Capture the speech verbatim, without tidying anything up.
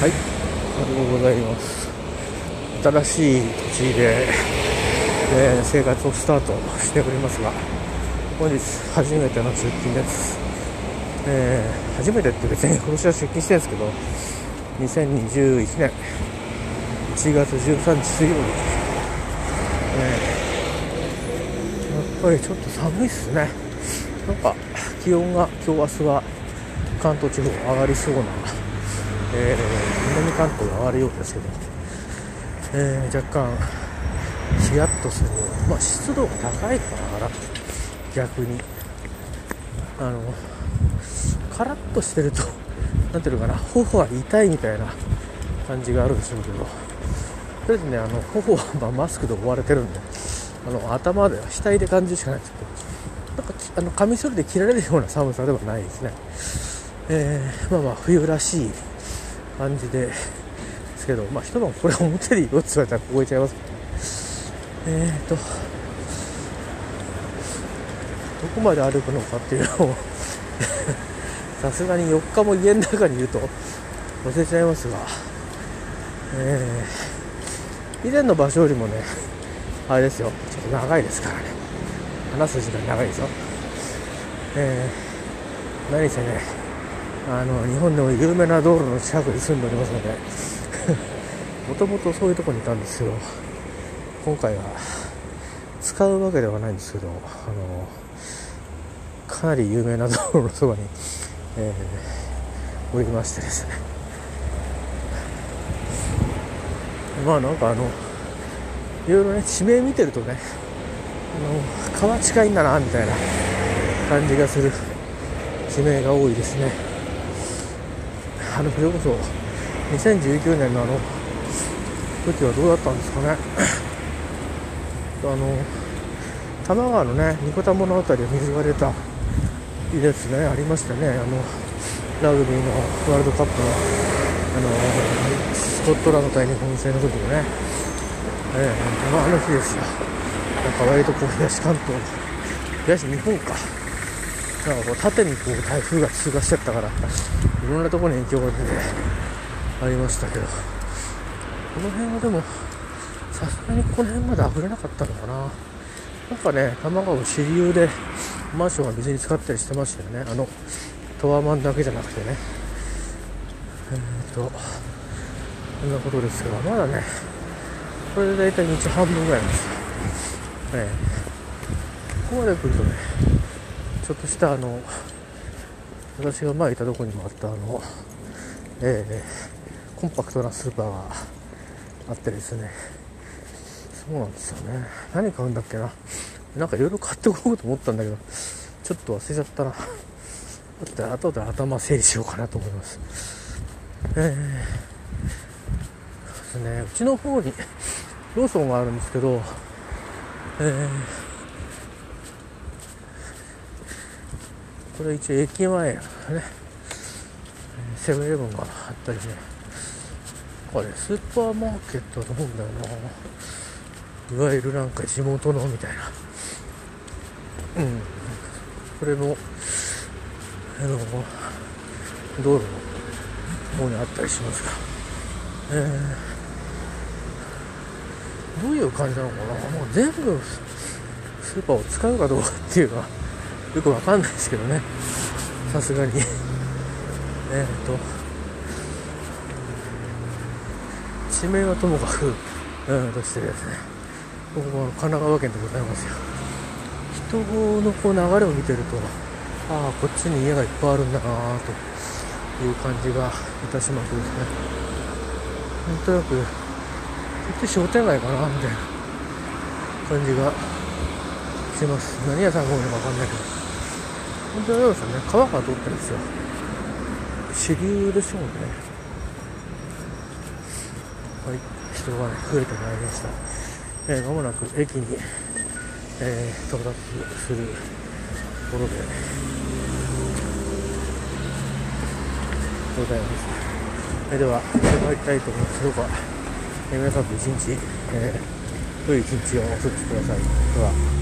はい、おはようございます。新しい土地で、えー、生活をスタートしておりますが、本日初めての出勤です。えー、初めてって別に今年は出勤してるんですけど、にせんにじゅういちねんいちがつじゅうさんにち水曜日、えー、やっぱりちょっと寒いっすね。なんか気温が今日明日は関東地方上がりそうな、えー、南関東が上がるようですけど、えー、若干ヒヤッとする、まあ、湿度が高いから逆にあのカラッとしてるとなんていうのかな、頬が痛いみたいな感じがあるんでしょうけど、とりあえずね、あの頬は、まあ、マスクで覆われてるんで、あの頭で額で感じるしかないんですけど、なんかあのカミソリで切られるような寒さではないですね。えー、まあまあ冬らしい感じでですけど、まあ一晩これ表でいいよって言われたら凍えちゃいますけど、えーとどこまで歩くのかっていうのをさすがによっかも家の中にいると忘れちゃいますが、えー、以前の場所よりもね、あれですよ、ちょっと長いですからね、話す時間長いですよ。えー、何せね、あの日本でも有名な道路の近くに住んでおりますのでもともとそういうところにいたんですけど、今回は使うわけではないんですけど、あのかなり有名な道路のそばに、えー、降りましてですね、まあなんかあのいろいろね、地名見てるとね、あの川近いんだなみたいな感じがする地名が多いですね。あのそれこそにせんじゅうきゅうねんのあの時はどうだったんですかね。あの多摩川のね、二子玉のあたりは水が出たいですね、ありましたね。あのラグビーのワールドカップの、あのスコットランド対日本戦の時もね、えー、まあ、あの日ですよ。なんか割とこう東関東、東日本か、なんかこう縦にこう台風が通過しちゃったから、いろんなところに影響が出てありましたけど、この辺はでもさすがにこの辺まで溢れなかったのかな。なんかね、多摩川の支流でマンションが水に浸かったりしてましたよね。あのタワマンだけじゃなくてね、えーとこんなことですが、まだねこれでだいたい日半分ぐらいです、えー、ここまで来るとね、ちょっとしたあの私が前いたとこにもあったあの、えー、コンパクトなスーパーがあってですね、そうなんですよね。何買うんだっけな、なんかいろいろ買っておこうと思ったんだけど、ちょっと忘れちゃったな。あとで頭整理しようかなと思います。えー、そうですね、うちの方にローソンがあるんですけど、えー、これ一応駅前ね、セブンイレブンがあったりね、あれスーパーマーケットだと思うんだよな、いわゆるなんか地元のみたいな、うん、これもあの道路の方にあったりしますが、えー、どういう感じなのかな、もう全部スーパーを使うかどうかっていうのはよくわかんないですけどね、さすがにえっと地名はともかく、うん、としてですね、ここは神奈川県でございますよ。人のこう流れを見てると、ああこっちに家がいっぱいあるんだなという感じがいたしますですね。なんとなくこっち商店街かなみたいな感じがします。何屋さんが多いのかわかんないけど、本当にあれですよね、川が通ってるんですよ。支流でしょうね。はい、人が、ね、増えてまいりました。えー、間もなく駅に、えー、到達するところでございます。えでは参りたいと思います。どうか、えー、皆さんと一日、えー、良い一日をお過ごしください。では。